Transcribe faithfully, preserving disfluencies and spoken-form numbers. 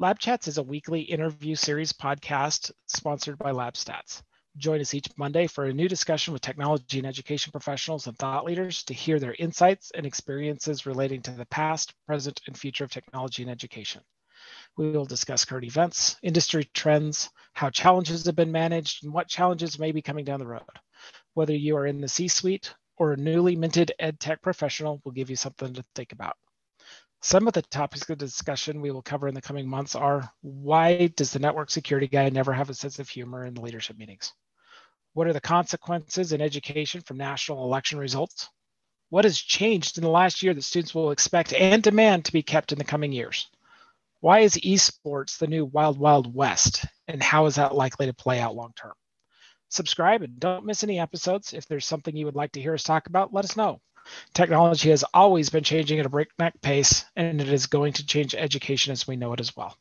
Lab Chats is a weekly interview series podcast sponsored by Lab Stats. Join us each Monday for a new discussion with technology and education professionals and thought leaders to hear their insights and experiences relating to the past, present, and future of technology and education. We will discuss current events, industry trends, how challenges have been managed, and what challenges may be coming down the road. Whether you are in the C-suite or a newly minted ed tech professional, will give you something to think about. Some of the topics of discussion we will cover in the coming months are: why does the network security guy never have a sense of humor in the leadership meetings? What are the consequences in education from national election results? What has changed in the last year that students will expect and demand to be kept in the coming years? Why is esports the new wild, wild west, and how is that likely to play out long term? Subscribe and don't miss any episodes. If there's something you would like to hear us talk about, let us know. Technology has always been changing at a breakneck pace, and it is going to change education as we know it as well.